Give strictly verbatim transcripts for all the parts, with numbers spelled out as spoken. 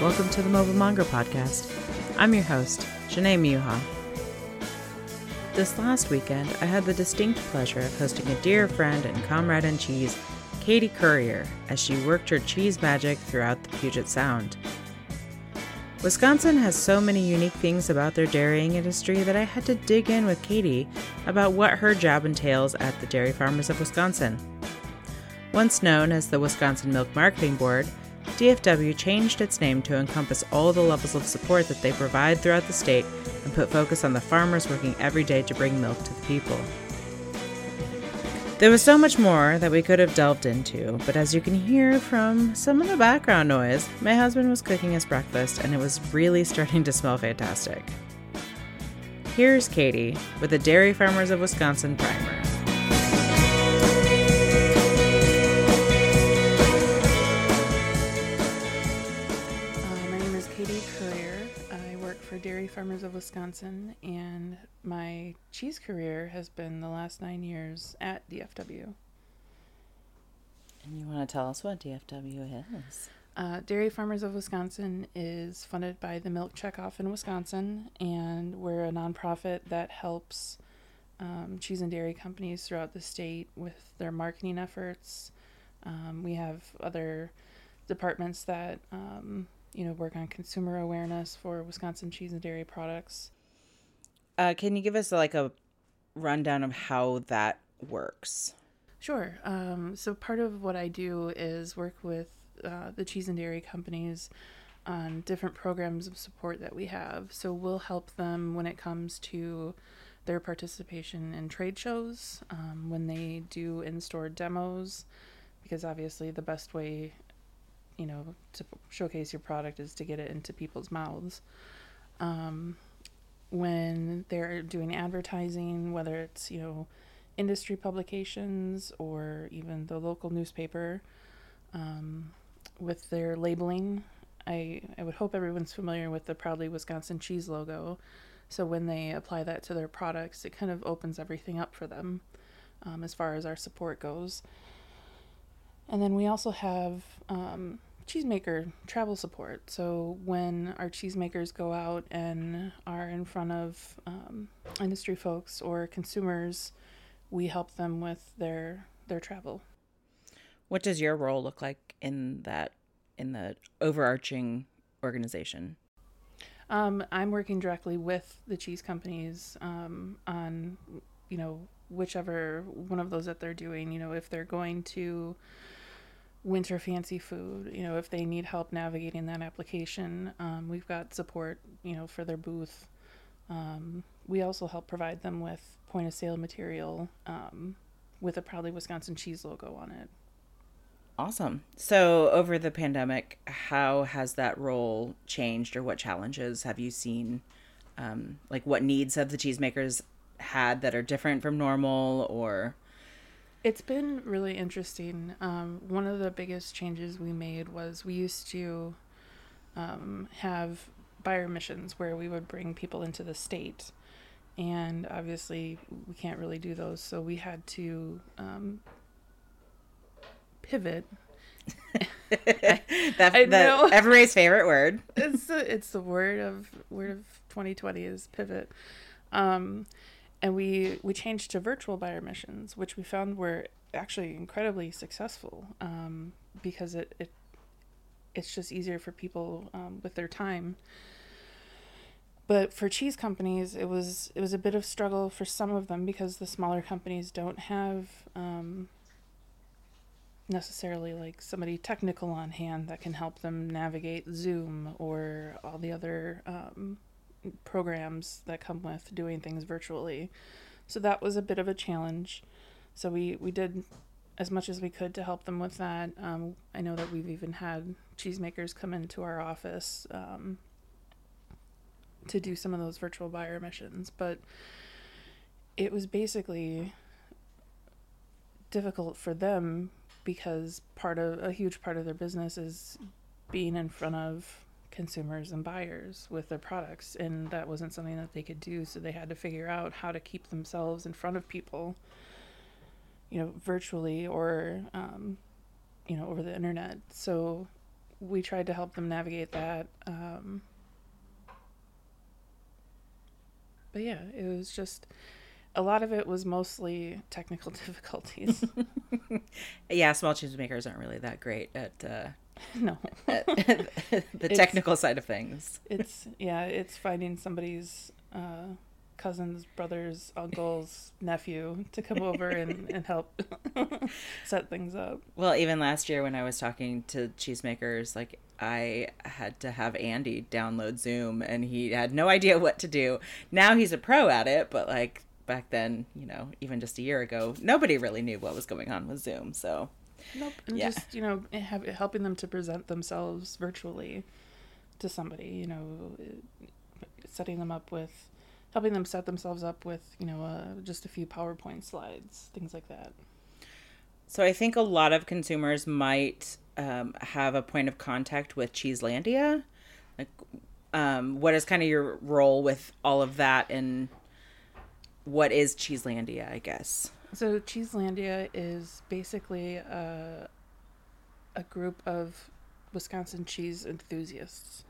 Welcome to the Mobile Monger Podcast. I'm your host, Shanae Miuha. This last weekend, I had the distinct pleasure of hosting a dear friend and comrade in cheese, Katie Currier, as she worked her cheese magic throughout the Puget Sound. Wisconsin has so many unique things about their dairying industry that I had to dig in with Katie about what her job entails at the Dairy Farmers of Wisconsin. Once known as the Wisconsin Milk Marketing Board, D F W changed its name to encompass all the levels of support that they provide throughout the state and put focus on the farmers working every day to bring milk to the people. There was so much more that we could have delved into, but as you can hear from some of the background noise, my husband was cooking us breakfast and it was really starting to smell fantastic. Here's Katie with the Dairy Farmers of Wisconsin primer. Uh, my name is Katie Currier. I work for Dairy Farmers of Wisconsin, and my cheese career has been the last nine years at D F W. And you want to tell us what D F W is? Uh, Dairy Farmers of Wisconsin is funded by the Milk Checkoff in Wisconsin, and we're a nonprofit that helps um, cheese and dairy companies throughout the state with their marketing efforts. Um, we have other departments that um, you know work on consumer awareness for Wisconsin cheese and dairy products. Uh, can you give us like a rundown of how that works? Sure. Um, so part of what I do is work with uh, the cheese and dairy companies on different programs of support that we have. So we'll help them when it comes to their participation in trade shows, um, when they do in-store demos, because obviously the best way, you know, to showcase your product is to get it into people's mouths. Um, when they're doing advertising, whether it's, you know, industry publications or even the local newspaper, um, with their labeling. I, I would hope everyone's familiar with the Proudly Wisconsin Cheese logo. So when they apply that to their products, it kind of opens everything up for them, um, as far as our support goes. And then we also have, um, cheesemaker travel support. So when our cheesemakers go out and are in front of um, industry folks or consumers, we help them with their their travel. What does your role look like in that in the overarching organization? Um, I'm working directly with the cheese companies um, on you know whichever one of those that they're doing. You know if they're going to winter fancy food, you know if they need help navigating that application, um, we've got support you know for their booth. Um, we also help provide them with point of sale material um, with a Proudly Wisconsin Cheese logo on it. Awesome. So over the pandemic, how has that role changed, or what challenges have you seen? Um, like what needs have the cheesemakers had that are different from normal, or? It's been really interesting. Um, one of the biggest changes we made was we used to um, have buyer missions where we would bring people into the state. And obviously we can't really do those. So we had to um, pivot. that, I that, know. Everybody's favorite word. it's, the, it's the word of word of twenty twenty is pivot. Um And we, we changed to virtual buyer missions, which we found were actually incredibly successful um, because it, it it's just easier for people um, with their time. But for cheese companies, it was it was a bit of struggle for some of them because the smaller companies don't have um, necessarily like somebody technical on hand that can help them navigate Zoom or all the other Um, programs that come with doing things virtually. So that was a bit of a challenge. So we, we did as much as we could to help them with that. Um, I know that we've even had cheesemakers come into our office um, to do some of those virtual buyer missions, but it was basically difficult for them because part of a huge part of their business is being in front of consumers and buyers with their products, and that wasn't something that they could do, so they had to figure out how to keep themselves in front of people, you know, virtually or, um, you know, over the internet. So we tried to help them navigate that. Um, but yeah, it was just, a lot of it was mostly technical difficulties. Yeah, small cheese makers aren't really that great at uh, no at, at the technical it's, side of things. It's, yeah, it's finding somebody's uh, cousins, brothers, uncles, nephew to come over and, and help set things up. Well, even last year when I was talking to cheesemakers, like, I had to have Andy download Zoom, and he had no idea what to do. Now he's a pro at it, but like back then, you know, even just a year ago, nobody really knew what was going on with Zoom. So, nope. And yeah. just, you know, have, helping them to present themselves virtually to somebody, you know, setting them up with, helping them set themselves up with, you know, uh, just a few PowerPoint slides, things like that. So I think a lot of consumers might um, have a point of contact with Cheeselandia. Like, um, what is kind of your role with all of that, and what is Cheeselandia, I guess? So Cheeselandia is basically a, a group of Wisconsin cheese enthusiasts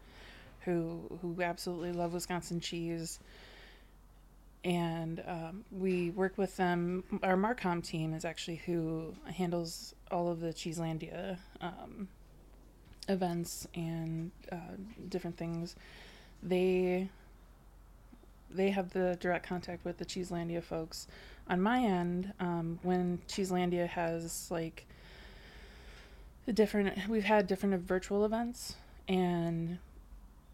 who who absolutely love Wisconsin cheese. And um, we work with them. Our Marcom team is actually who handles all of the Cheeselandia um, events and uh, different things. They they have the direct contact with the Cheeselandia folks. On my end, um, when Cheeselandia has like different, we've had different virtual events, and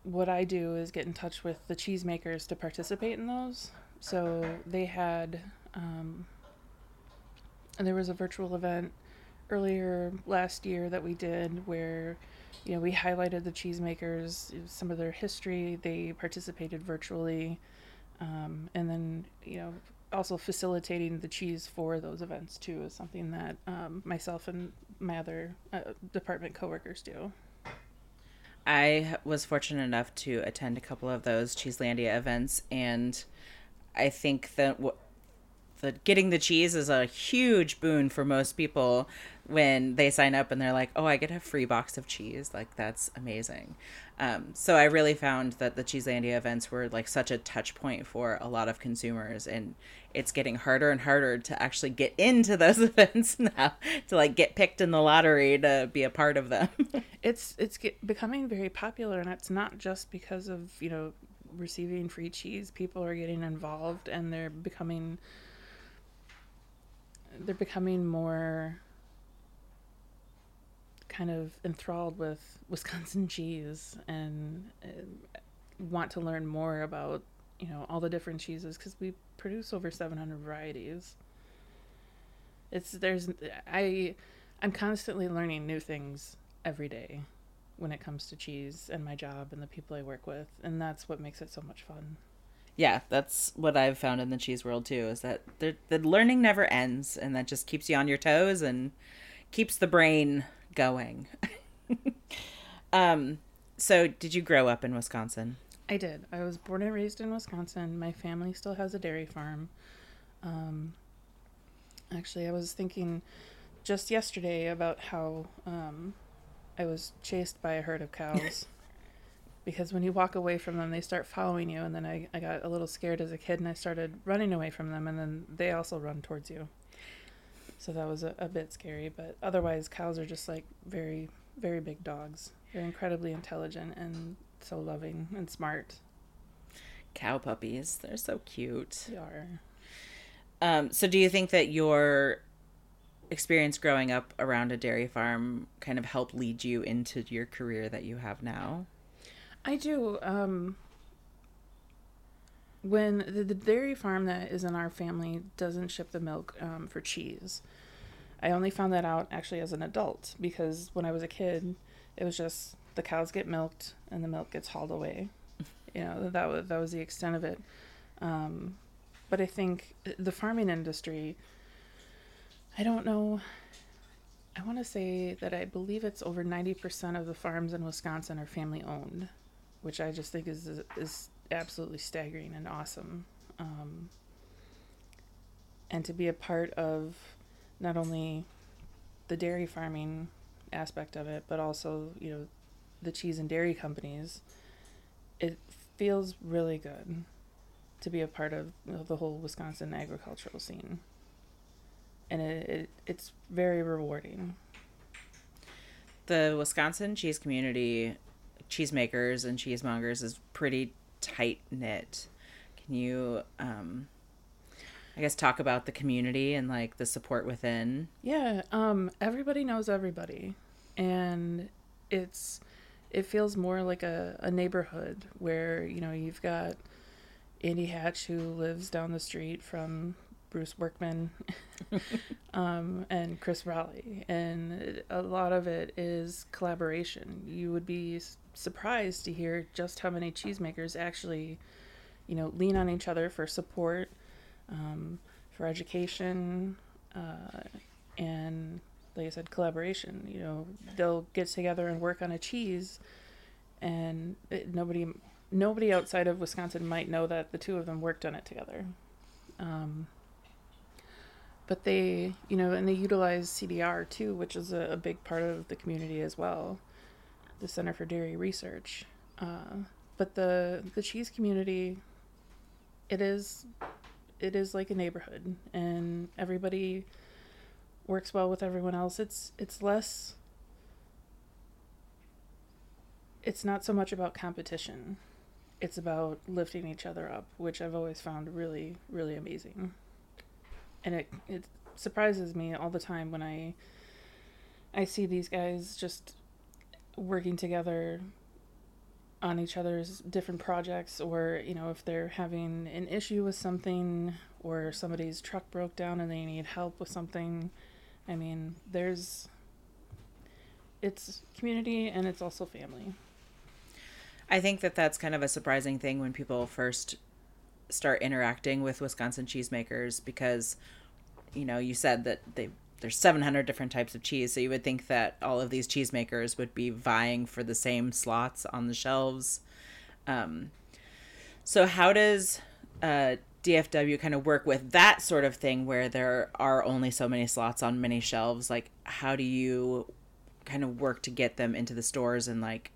what I do is get in touch with the cheesemakers to participate in those. So they had, um, there was a virtual event earlier last year that we did where, you know, we highlighted the cheesemakers, some of their history. They participated virtually, um, and then, you know, also facilitating the cheese for those events too is something that um, myself and my other uh, department coworkers do. I was fortunate enough to attend a couple of those Cheeselandia events, and I think that w- the getting the cheese is a huge boon for most people when they sign up and they're like, oh, I get a free box of cheese. Like, that's amazing. Um, so I really found that the Cheeselandia events were like such a touch point for a lot of consumers, and it's getting harder and harder to actually get into those events now, to like get picked in the lottery to be a part of them. It's, it's get, becoming very popular, and it's not just because of, you know, receiving free cheese. People are getting involved, and they're becoming they're becoming more kind of enthralled with Wisconsin cheese, and, and want to learn more about, you know, all the different cheeses, because we produce over seven hundred varieties. It's there's I I'm constantly learning new things every day when it comes to cheese and my job and the people I work with. And that's what makes it so much fun. Yeah, that's what I've found in the cheese world too, is that the learning never ends, and that just keeps you on your toes and keeps the brain going. um, so did you grow up in Wisconsin? I did. I was born and raised in Wisconsin. My family still has a dairy farm. Um, actually, I was thinking just yesterday about how... Um, I was chased by a herd of cows because when you walk away from them, they start following you. And then I, I got a little scared as a kid, and I started running away from them, and then they also run towards you. So that was a, a bit scary. But otherwise, cows are just like very, very big dogs. They're incredibly intelligent and so loving and smart. Cow puppies. They're so cute. They are. Um, so do you think that your experience growing up around a dairy farm kind of helped lead you into your career that you have now? I do. Um, when the, the dairy farm that is in our family doesn't ship the milk um, for cheese. I only found that out actually as an adult, because when I was a kid, it was just the cows get milked and the milk gets hauled away. You know, that was, that was the extent of it. Um, but I think the farming industry... I don't know, I want to say that I believe it's over ninety percent of the farms in Wisconsin are family owned, which I just think is is absolutely staggering and awesome. Um, and to be a part of not only the dairy farming aspect of it, but also, you know, the cheese and dairy companies, it feels really good to be a part of the whole Wisconsin agricultural scene. And it, it it's very rewarding. The Wisconsin cheese community, cheesemakers and cheesemongers, is pretty tight-knit. Can you, um, I guess, talk about the community and, like, the support within? Yeah, um, everybody knows everybody. And it's it feels more like a, a neighborhood where, you know, you've got Andy Hatch, who lives down the street from Bruce Workman, um, and Chris Raleigh. And a lot of it is collaboration. You would be surprised to hear just how many cheesemakers actually, you know, lean on each other for support, um, for education, uh, and, like I said, collaboration. You know, they'll get together and work on a cheese, and it, nobody, nobody outside of Wisconsin might know that the two of them worked on it together. Um, But they, you know, and they utilize C D R too, which is a, a big part of the community as well, the Center for Dairy Research. Uh, but the the cheese community, it is, it is like a neighborhood, and everybody works well with everyone else. It's it's less. It's not so much about competition; it's about lifting each other up, which I've always found really, really amazing. And it it surprises me all the time when I I see these guys just working together on each other's different projects, or, you know, if they're having an issue with something, or somebody's truck broke down and they need help with something. I mean, there's, it's community and it's also family. I think that that's kind of a surprising thing when people first start interacting with Wisconsin cheesemakers, because, you know, you said that they there's seven hundred different types of cheese, so you would think that all of these cheesemakers would be vying for the same slots on the shelves. Um, so how does uh, D F W kind of work with that sort of thing, where there are only so many slots on many shelves? Like, how do you kind of work to get them into the stores, and, like,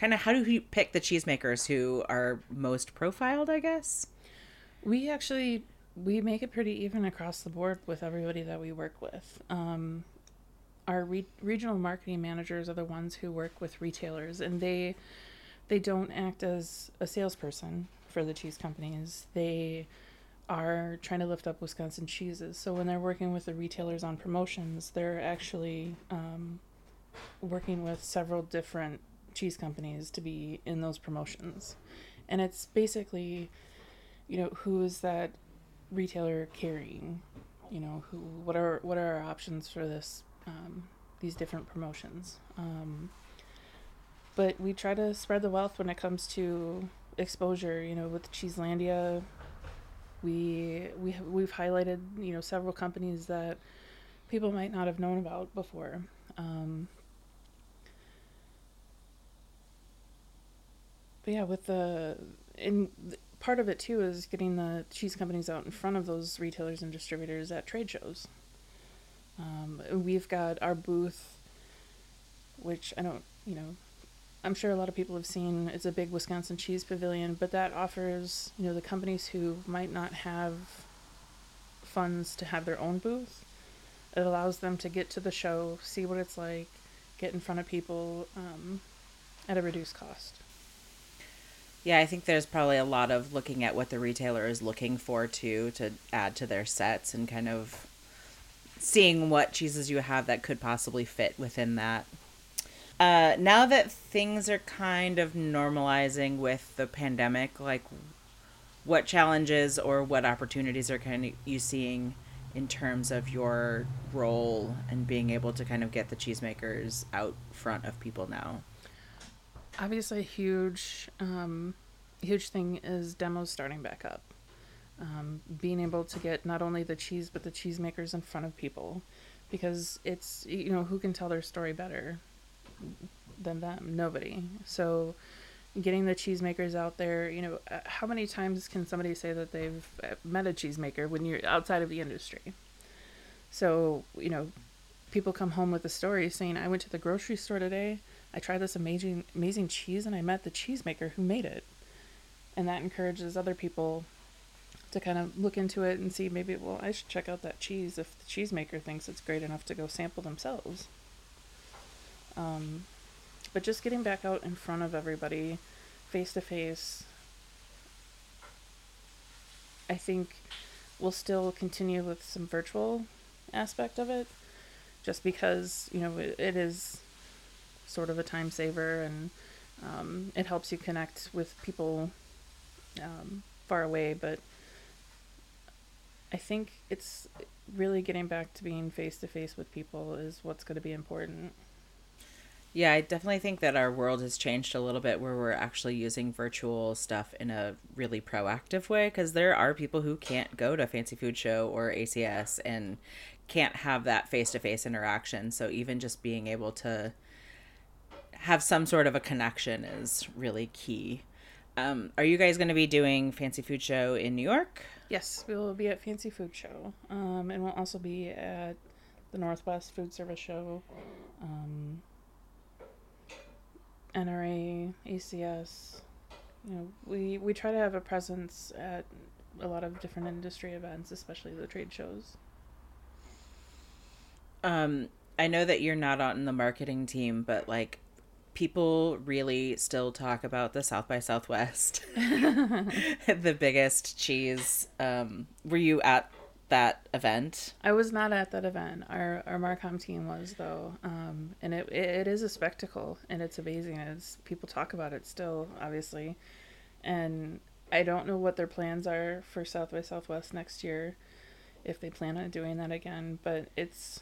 kind of how do you pick the cheesemakers who are most profiled, I guess? We actually, we make it pretty even across the board with everybody that we work with. Um, our re- regional marketing managers are the ones who work with retailers, and they they don't act as a salesperson for the cheese companies. They are trying to lift up Wisconsin cheeses. So when they're working with the retailers on promotions, they're actually um, working with several different cheese companies to be in those promotions. And it's basically, you know, who is that retailer carrying? You know, who, what are what are our options for this, um, these different promotions? Um, but we try to spread the wealth when it comes to exposure. You know, with Cheeselandia, we we we've highlighted, you know, several companies that people might not have known about before. Um, But yeah, with the, and part of it too is getting the cheese companies out in front of those retailers and distributors at trade shows. Um, we've got our booth, which I don't, you know, I'm sure a lot of people have seen. It's a big Wisconsin cheese pavilion, but that offers, you know, the companies who might not have funds to have their own booth. It allows them to get to the show, see what it's like, get in front of people, um, at a reduced cost. Yeah, I think there's probably a lot of looking at what the retailer is looking for, too, to add to their sets, and kind of seeing what cheeses you have that could possibly fit within that. Uh, now that things are kind of normalizing with the pandemic, like, what challenges or what opportunities are kind of you seeing in terms of your role and being able to kind of get the cheesemakers out front of people now? Obviously, a huge, um, huge thing is demos starting back up. Um, being able to get not only the cheese, but the cheesemakers in front of people, because it's, you know, who can tell their story better than them? Nobody. So getting the cheesemakers out there, you know, how many times can somebody say that they've met a cheesemaker when you're outside of the industry? So, you know, people come home with a story saying, I went to the grocery store today, I tried this amazing, amazing cheese, and I met the cheesemaker who made it. And that encourages other people to kind of look into it and see, maybe, well, I should check out that cheese if the cheesemaker thinks it's great enough to go sample themselves. Um, but just getting back out in front of everybody, face to face, I think we'll still continue with some virtual aspect of it, just because, you know, it, it is sort of a time saver, and um, it helps you connect with people um, far away. But I think it's really getting back to being face-to-face with people is what's going to be important. Yeah, I definitely think that our world has changed a little bit, where we're actually using virtual stuff in a really proactive way, because there are people who can't go to Fancy Food Show or A C S and can't have that face-to-face interaction. So even just being able to have some sort of a connection is really key. Um, are you guys going to be doing Fancy Food Show in New York? Yes, we will be at Fancy Food Show, um, and we'll also be at the Northwest Food Service Show, um, N R A, A C S. You know, we we try to have a presence at a lot of different industry events, especially the trade shows. Um, I know that you're not on the marketing team, but like, people really still talk about the South by Southwest, the biggest cheese. Um, were you at that event? I was not at that event. Our our Marcom team was, though. Um, and it, it it is a spectacle, and it's amazing. It's, people talk about it still, obviously. And I don't know what their plans are for South by Southwest next year, if they plan on doing that again. But it's...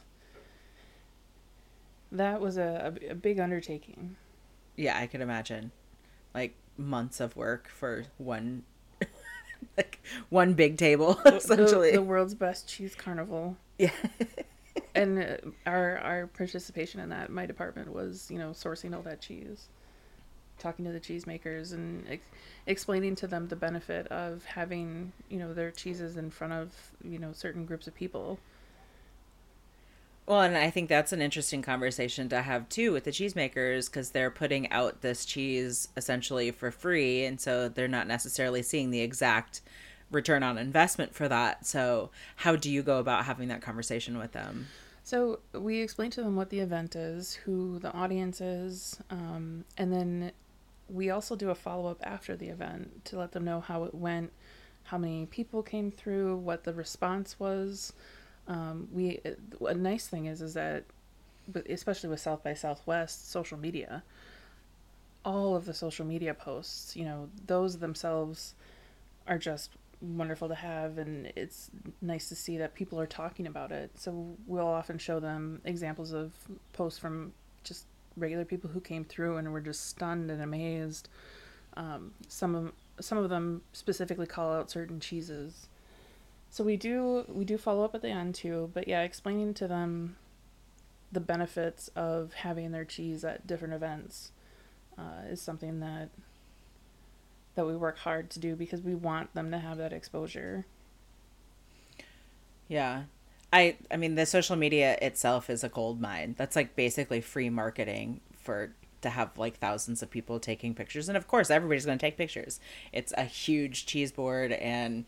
that was a, a big undertaking. Yeah, I could imagine. Like, months of work for one like one big table, essentially. The, the world's best cheese carnival. Yeah. And our our participation in that, my department was, you know, sourcing all that cheese, talking to the cheesemakers, and ex- explaining to them the benefit of having, you know, their cheeses in front of, you know, certain groups of people. Well, and I think that's an interesting conversation to have, too, with the cheesemakers, because they're putting out this cheese essentially for free. And so they're not necessarily seeing the exact return on investment for that. So how do you go about having that conversation with them? So we explain to them what the event is, who the audience is, um, and then we also do a follow-up after the event to let them know how it went, how many people came through, what the response was. Um, we, a nice thing is, is that, especially with South by Southwest, social media, all of the social media posts, you know, those themselves are just wonderful to have. And it's nice to see that people are talking about it. So we'll often show them examples of posts from just regular people who came through and were just stunned and amazed. Um, some of, some of them specifically call out certain cheeses. So we do we do follow up at the end, too. But, yeah, explaining to them the benefits of having their cheese at different events uh, is something that that we work hard to do, because we want them to have that exposure. Yeah. I, I mean, the social media itself is a gold mine. That's, like, basically free marketing for to have, like, thousands of people taking pictures. And, of course, everybody's going to take pictures. It's a huge cheese board and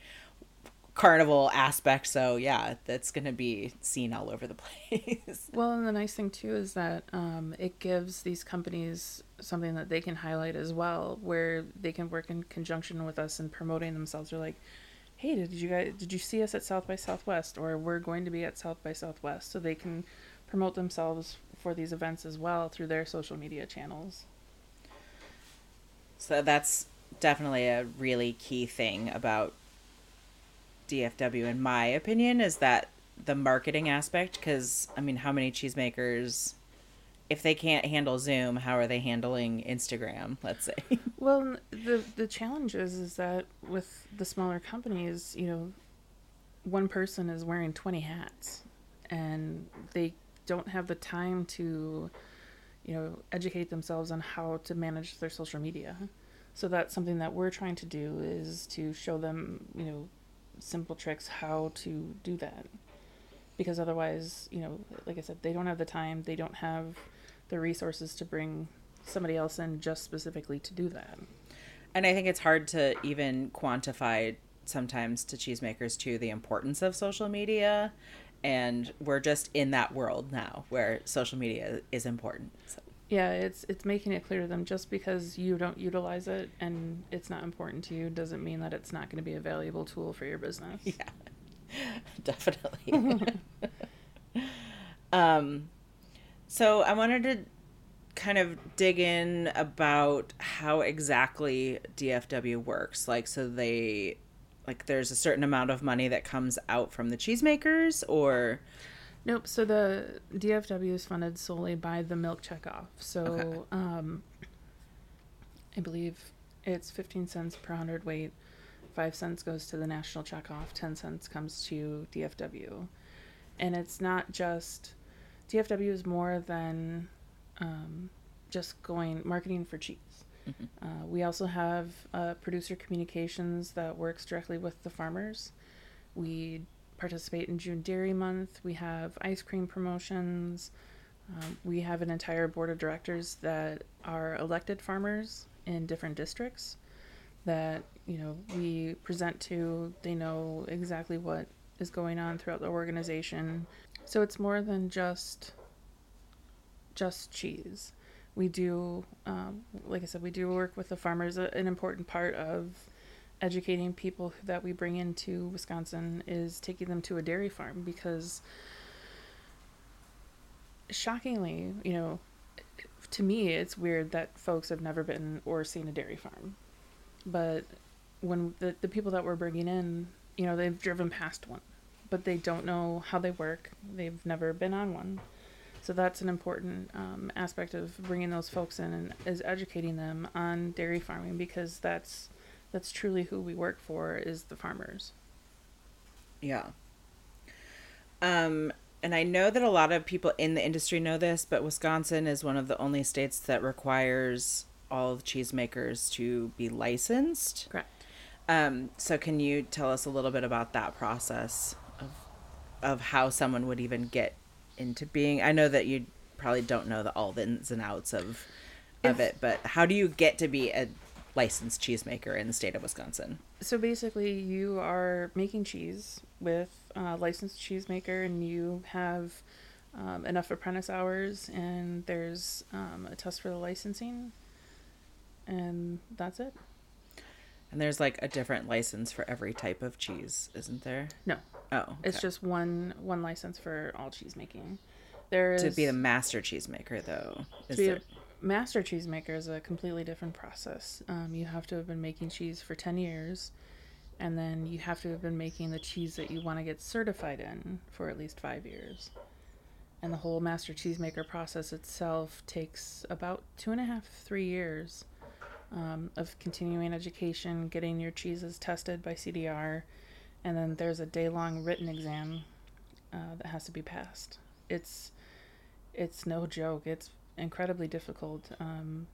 carnival aspect, so yeah, that's going to be seen all over the place. Well, and the nice thing too is that um it gives these companies something that they can highlight as well, where they can work in conjunction with us in promoting themselves. They're like, hey, did you guys did you see us at South by Southwest, or we're going to be at South by Southwest, so they can promote themselves for these events as well through their social media channels. So that's definitely a really key thing about D F W, in my opinion, is that the marketing aspect, because I mean, how many cheesemakers, if they can't handle Zoom, how are they handling Instagram, let's say? Well, the the challenge is, is that with the smaller companies, you know, one person is wearing twenty hats, and they don't have the time to, you know, educate themselves on how to manage their social media. So that's something that we're trying to do, is to show them, you know, simple tricks how to do that, because otherwise, you know, like I said, they don't have the time, they don't have the resources to bring somebody else in just specifically to do that. And I think it's hard to even quantify sometimes to cheesemakers too the importance of social media, and we're just in that world now where social media is important. So. Yeah, it's it's making it clear to them just because you don't utilize it and it's not important to you doesn't mean that it's not going to be a valuable tool for your business. Yeah, definitely. um, so I wanted to kind of dig in about how exactly D F W works. Like, so they, like, there's a certain amount of money that comes out from the cheesemakers, or... Nope. So the D F W is funded solely by the Milk Checkoff. So okay. um, I believe it's fifteen cents per hundredweight. Five cents goes to the National Checkoff. Ten cents comes to D F W. And it's not just... D F W is more than um, just going marketing for cheese. Mm-hmm. Uh, we also have uh, producer communications that works directly with the farmers. We... participate in June Dairy Month. We have ice cream promotions. Um, we have an entire board of directors that are elected farmers in different districts that, you know, we present to. They know exactly what is going on throughout the organization. So it's more than just just cheese. We do, um, like I said, we do work with the farmers. An important part of educating people that we bring into Wisconsin is taking them to a dairy farm, because shockingly, you know, to me, it's weird that folks have never been or seen a dairy farm. But when the, the people that we're bringing in, you know, they've driven past one, but they don't know how they work. They've never been on one. So that's an important um, aspect of bringing those folks in, and is educating them on dairy farming, because that's That's truly who we work for, is the farmers. Yeah. Um, and I know that a lot of people in the industry know this, but Wisconsin is one of the only states that requires all of cheesemakers to be licensed. Correct. Um, so can you tell us a little bit about that process of of how someone would even get into being? I know that you probably don't know the all the ins and outs of of if, it, but how do you get to be a licensed cheesemaker in the state of Wisconsin? So basically you are making cheese with a licensed cheesemaker, and you have um, enough apprentice hours, and there's um, a test for the licensing, and that's it. And there's like a different license for every type of cheese, isn't there? No. Oh. Okay. It's just one one license for all cheesemaking. There is... To be the master cheesemaker, though. Is to be there... a... Master cheesemaker is a completely different process. Um, you have to have been making cheese for ten years, and then you have to have been making the cheese that you want to get certified in for at least five years. And the whole master cheesemaker process itself takes about two and a half, three years um, of continuing education, getting your cheeses tested by C D R, and then there's a day-long written exam uh, that has to be passed. It's, it's no joke. It's incredibly difficult. Um,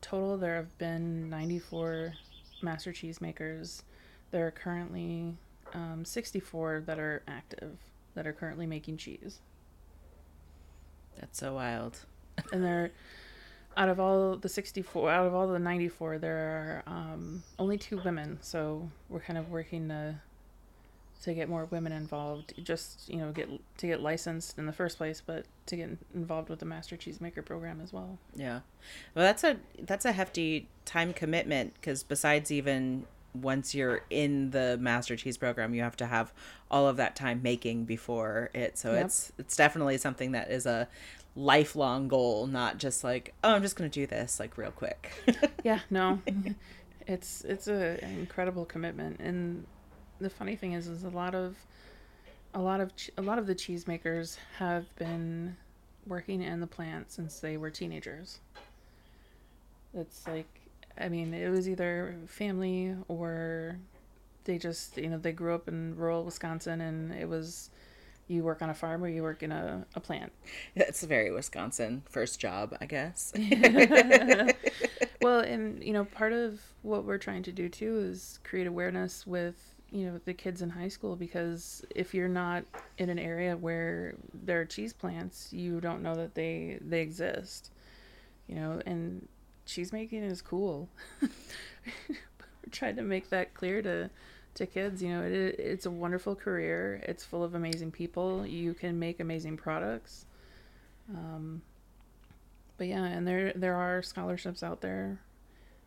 total, there have been ninety-four master cheesemakers. There are currently um, sixty-four that are active, that are currently making cheese. That's so wild. And there, out of all the sixty-four, out of all the ninety-four, there are um, only two women. So we're kind of working to to get more women involved, just, you know, get to get licensed in the first place, but to get involved with the master cheesemaker program as well. Yeah. Well, that's a, that's a hefty time commitment, because besides even once you're in the master cheese program, you have to have all of that time making before it. So yep. it's, it's definitely something that is a lifelong goal, not just like, oh, I'm just going to do this like real quick. Yeah, no, it's, it's a, an incredible commitment. And the funny thing is, is a lot of, a lot of, a lot of the cheesemakers have been working in the plant since they were teenagers. It's like, I mean, it was either family or they just, you know, they grew up in rural Wisconsin, and it was, you work on a farm or you work in a, a plant. That's very Wisconsin, first job, I guess. Well, and, you know, part of what we're trying to do too is create awareness with, you know, the kids in high school, because if you're not in an area where there are cheese plants, you don't know that they, they exist. you know, and cheese making is cool. We're trying to make that clear to to kids. You know, it it's a wonderful career. It's full of amazing people. You can make amazing products. Um, but yeah, and there there are scholarships out there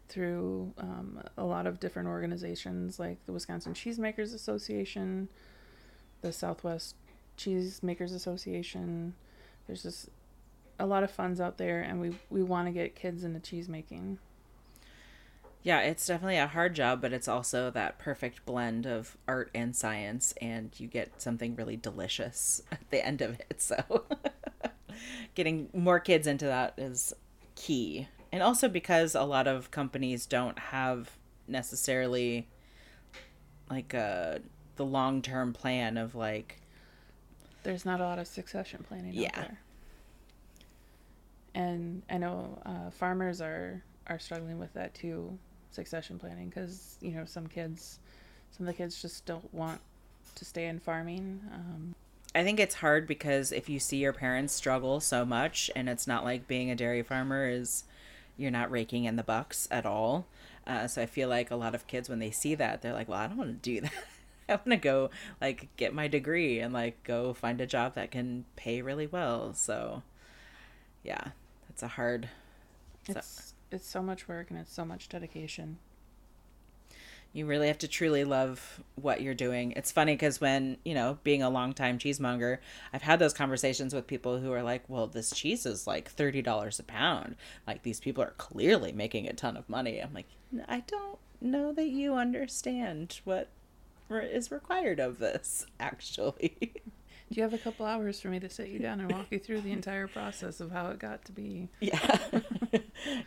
through um, a lot of different organizations like the Wisconsin Cheesemakers Association, the Southwest Cheesemakers Association. There's just a lot of funds out there, and we, we want to get kids into cheese making. Yeah, it's definitely a hard job, but it's also that perfect blend of art and science, and you get something really delicious at the end of it. So getting more kids into that is key. And also because a lot of companies don't have necessarily like a, the long-term plan of like... There's not a lot of succession planning yeah. out there. And I know uh, farmers are, are struggling with that too, succession planning, because, you know, some kids, some of the kids just don't want to stay in farming. Um, I think it's hard because if you see your parents struggle so much, and it's not like being a dairy farmer is, you're not raking in the bucks at all. Uh, so I feel like a lot of kids, when they see that, they're like, well, I don't want to do that. I want to go like get my degree and like go find a job that can pay really well. So yeah, that's a hard. It's so, it's so much work and it's so much dedication. You really have to truly love what you're doing. It's funny because when, you know, being a longtime cheesemonger, I've had those conversations with people who are like, well, this cheese is like thirty dollars a pound. Like these people are clearly making a ton of money. I'm like, I don't know that you understand what re- is required of this, actually. Do you have a couple hours for me to sit you down and walk you through the entire process of how it got to be? Yeah.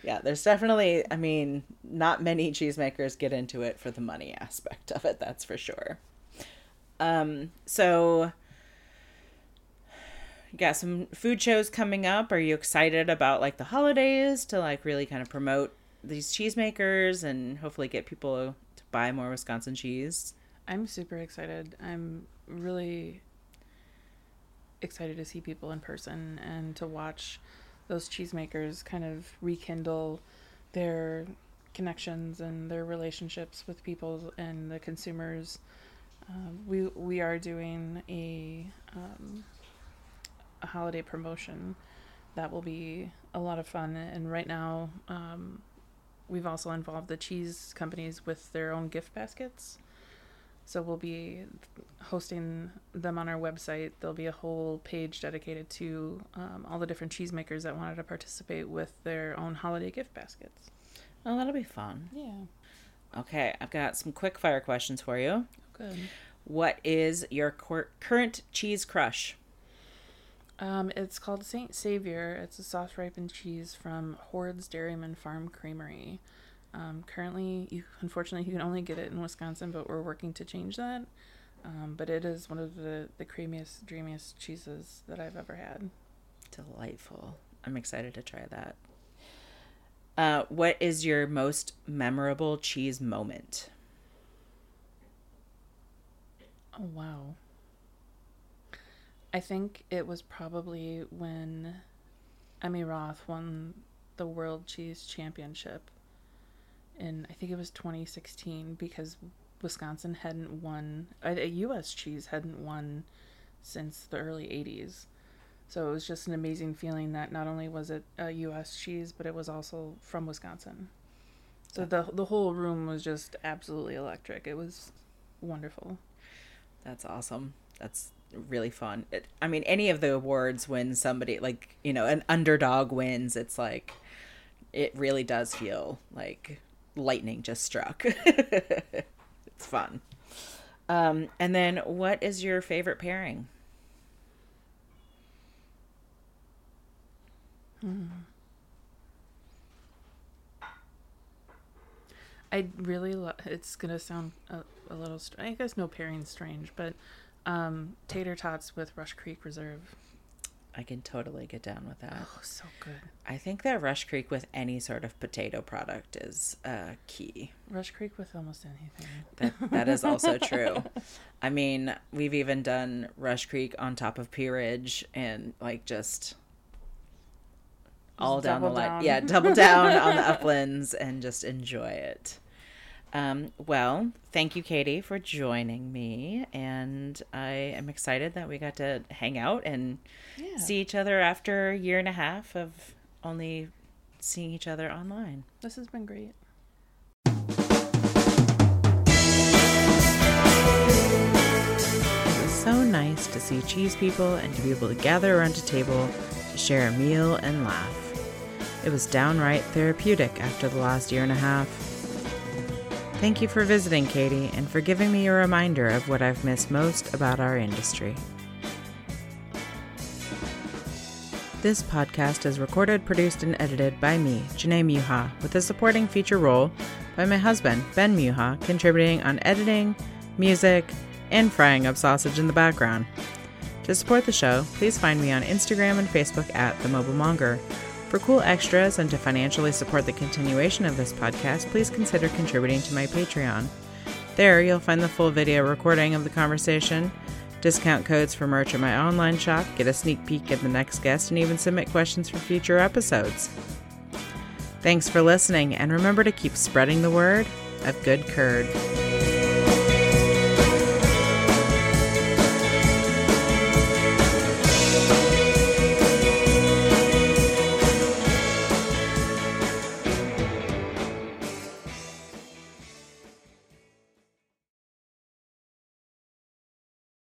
Yeah, there's definitely, I mean, not many cheesemakers get into it for the money aspect of it, that's for sure. Um, so you got some food shows coming up. Are you excited about like the holidays to like really kind of promote these cheesemakers and hopefully get people to buy more Wisconsin cheese? I'm super excited. I'm really excited to see people in person and to watch those cheesemakers kind of rekindle their connections and their relationships with people and the consumers. Uh, we we are doing a um, a holiday promotion that will be a lot of fun. And right now, um, we've also involved the cheese companies with their own gift baskets. So we'll be hosting them on our website. There'll be a whole page dedicated to um, all the different cheesemakers that wanted to participate with their own holiday gift baskets. Oh, that'll be fun. Yeah. Okay, I've got some quick fire questions for you. Good. What is your cor- current cheese crush? Um, it's called Saint Savior. It's a soft ripened cheese from Hoard's Dairyman Farm Creamery. Um, currently, you, unfortunately, you can only get it in Wisconsin, but we're working to change that. Um, but it is one of the, the creamiest, dreamiest cheeses that I've ever had. Delightful. I'm excited to try that. Uh, what is your most memorable cheese moment? Oh, wow. I think it was probably when Emmy Roth won the World Cheese Championship. And I think it was twenty sixteen, because Wisconsin hadn't won, a U S cheese hadn't won since the early eighties. So it was just an amazing feeling that not only was it a U S cheese, but it was also from Wisconsin. So the the whole room was just absolutely electric. It was wonderful. That's awesome. That's really fun. It, I mean, any of the awards when somebody, like, you know, an underdog wins, it's like, it really does feel like lightning just struck. It's fun. Um, and then what is your favorite pairing? Hmm. I really love, it's going to sound a, a little, str- I guess no pairing's strange, but um, tater tots with Rush Creek Reserve. I can totally get down with that. Oh, so good. I think that Rush Creek with any sort of potato product is uh, key. Rush Creek with almost anything. That, that is also true. I mean, we've even done Rush Creek on top of Pea Ridge and like just all down the line. Down. Yeah, double down on the Uplands and just enjoy it. Um, well, thank you, Katie, for joining me. And I am excited that we got to hang out and yeah. see each other after a year and a half of only seeing each other online. This has been great. It was so nice to see cheese people and to be able to gather around a table to share a meal and laugh. It was downright therapeutic after the last year and a half. Thank you for visiting, Katie, and for giving me a reminder of what I've missed most about our industry. This podcast is recorded, produced, and edited by me, Shanae Miuha, with a supporting feature role by my husband, Ben Muha, contributing on editing, music, and frying up sausage in the background. To support the show, please find me on Instagram and Facebook at The Mobile Monger. For cool extras and to financially support the continuation of this podcast, please consider contributing to my Patreon. There, you'll find the full video recording of the conversation, discount codes for merch at my online shop, get a sneak peek at the next guest, and even submit questions for future episodes. Thanks for listening, and remember to keep spreading the word of good curd.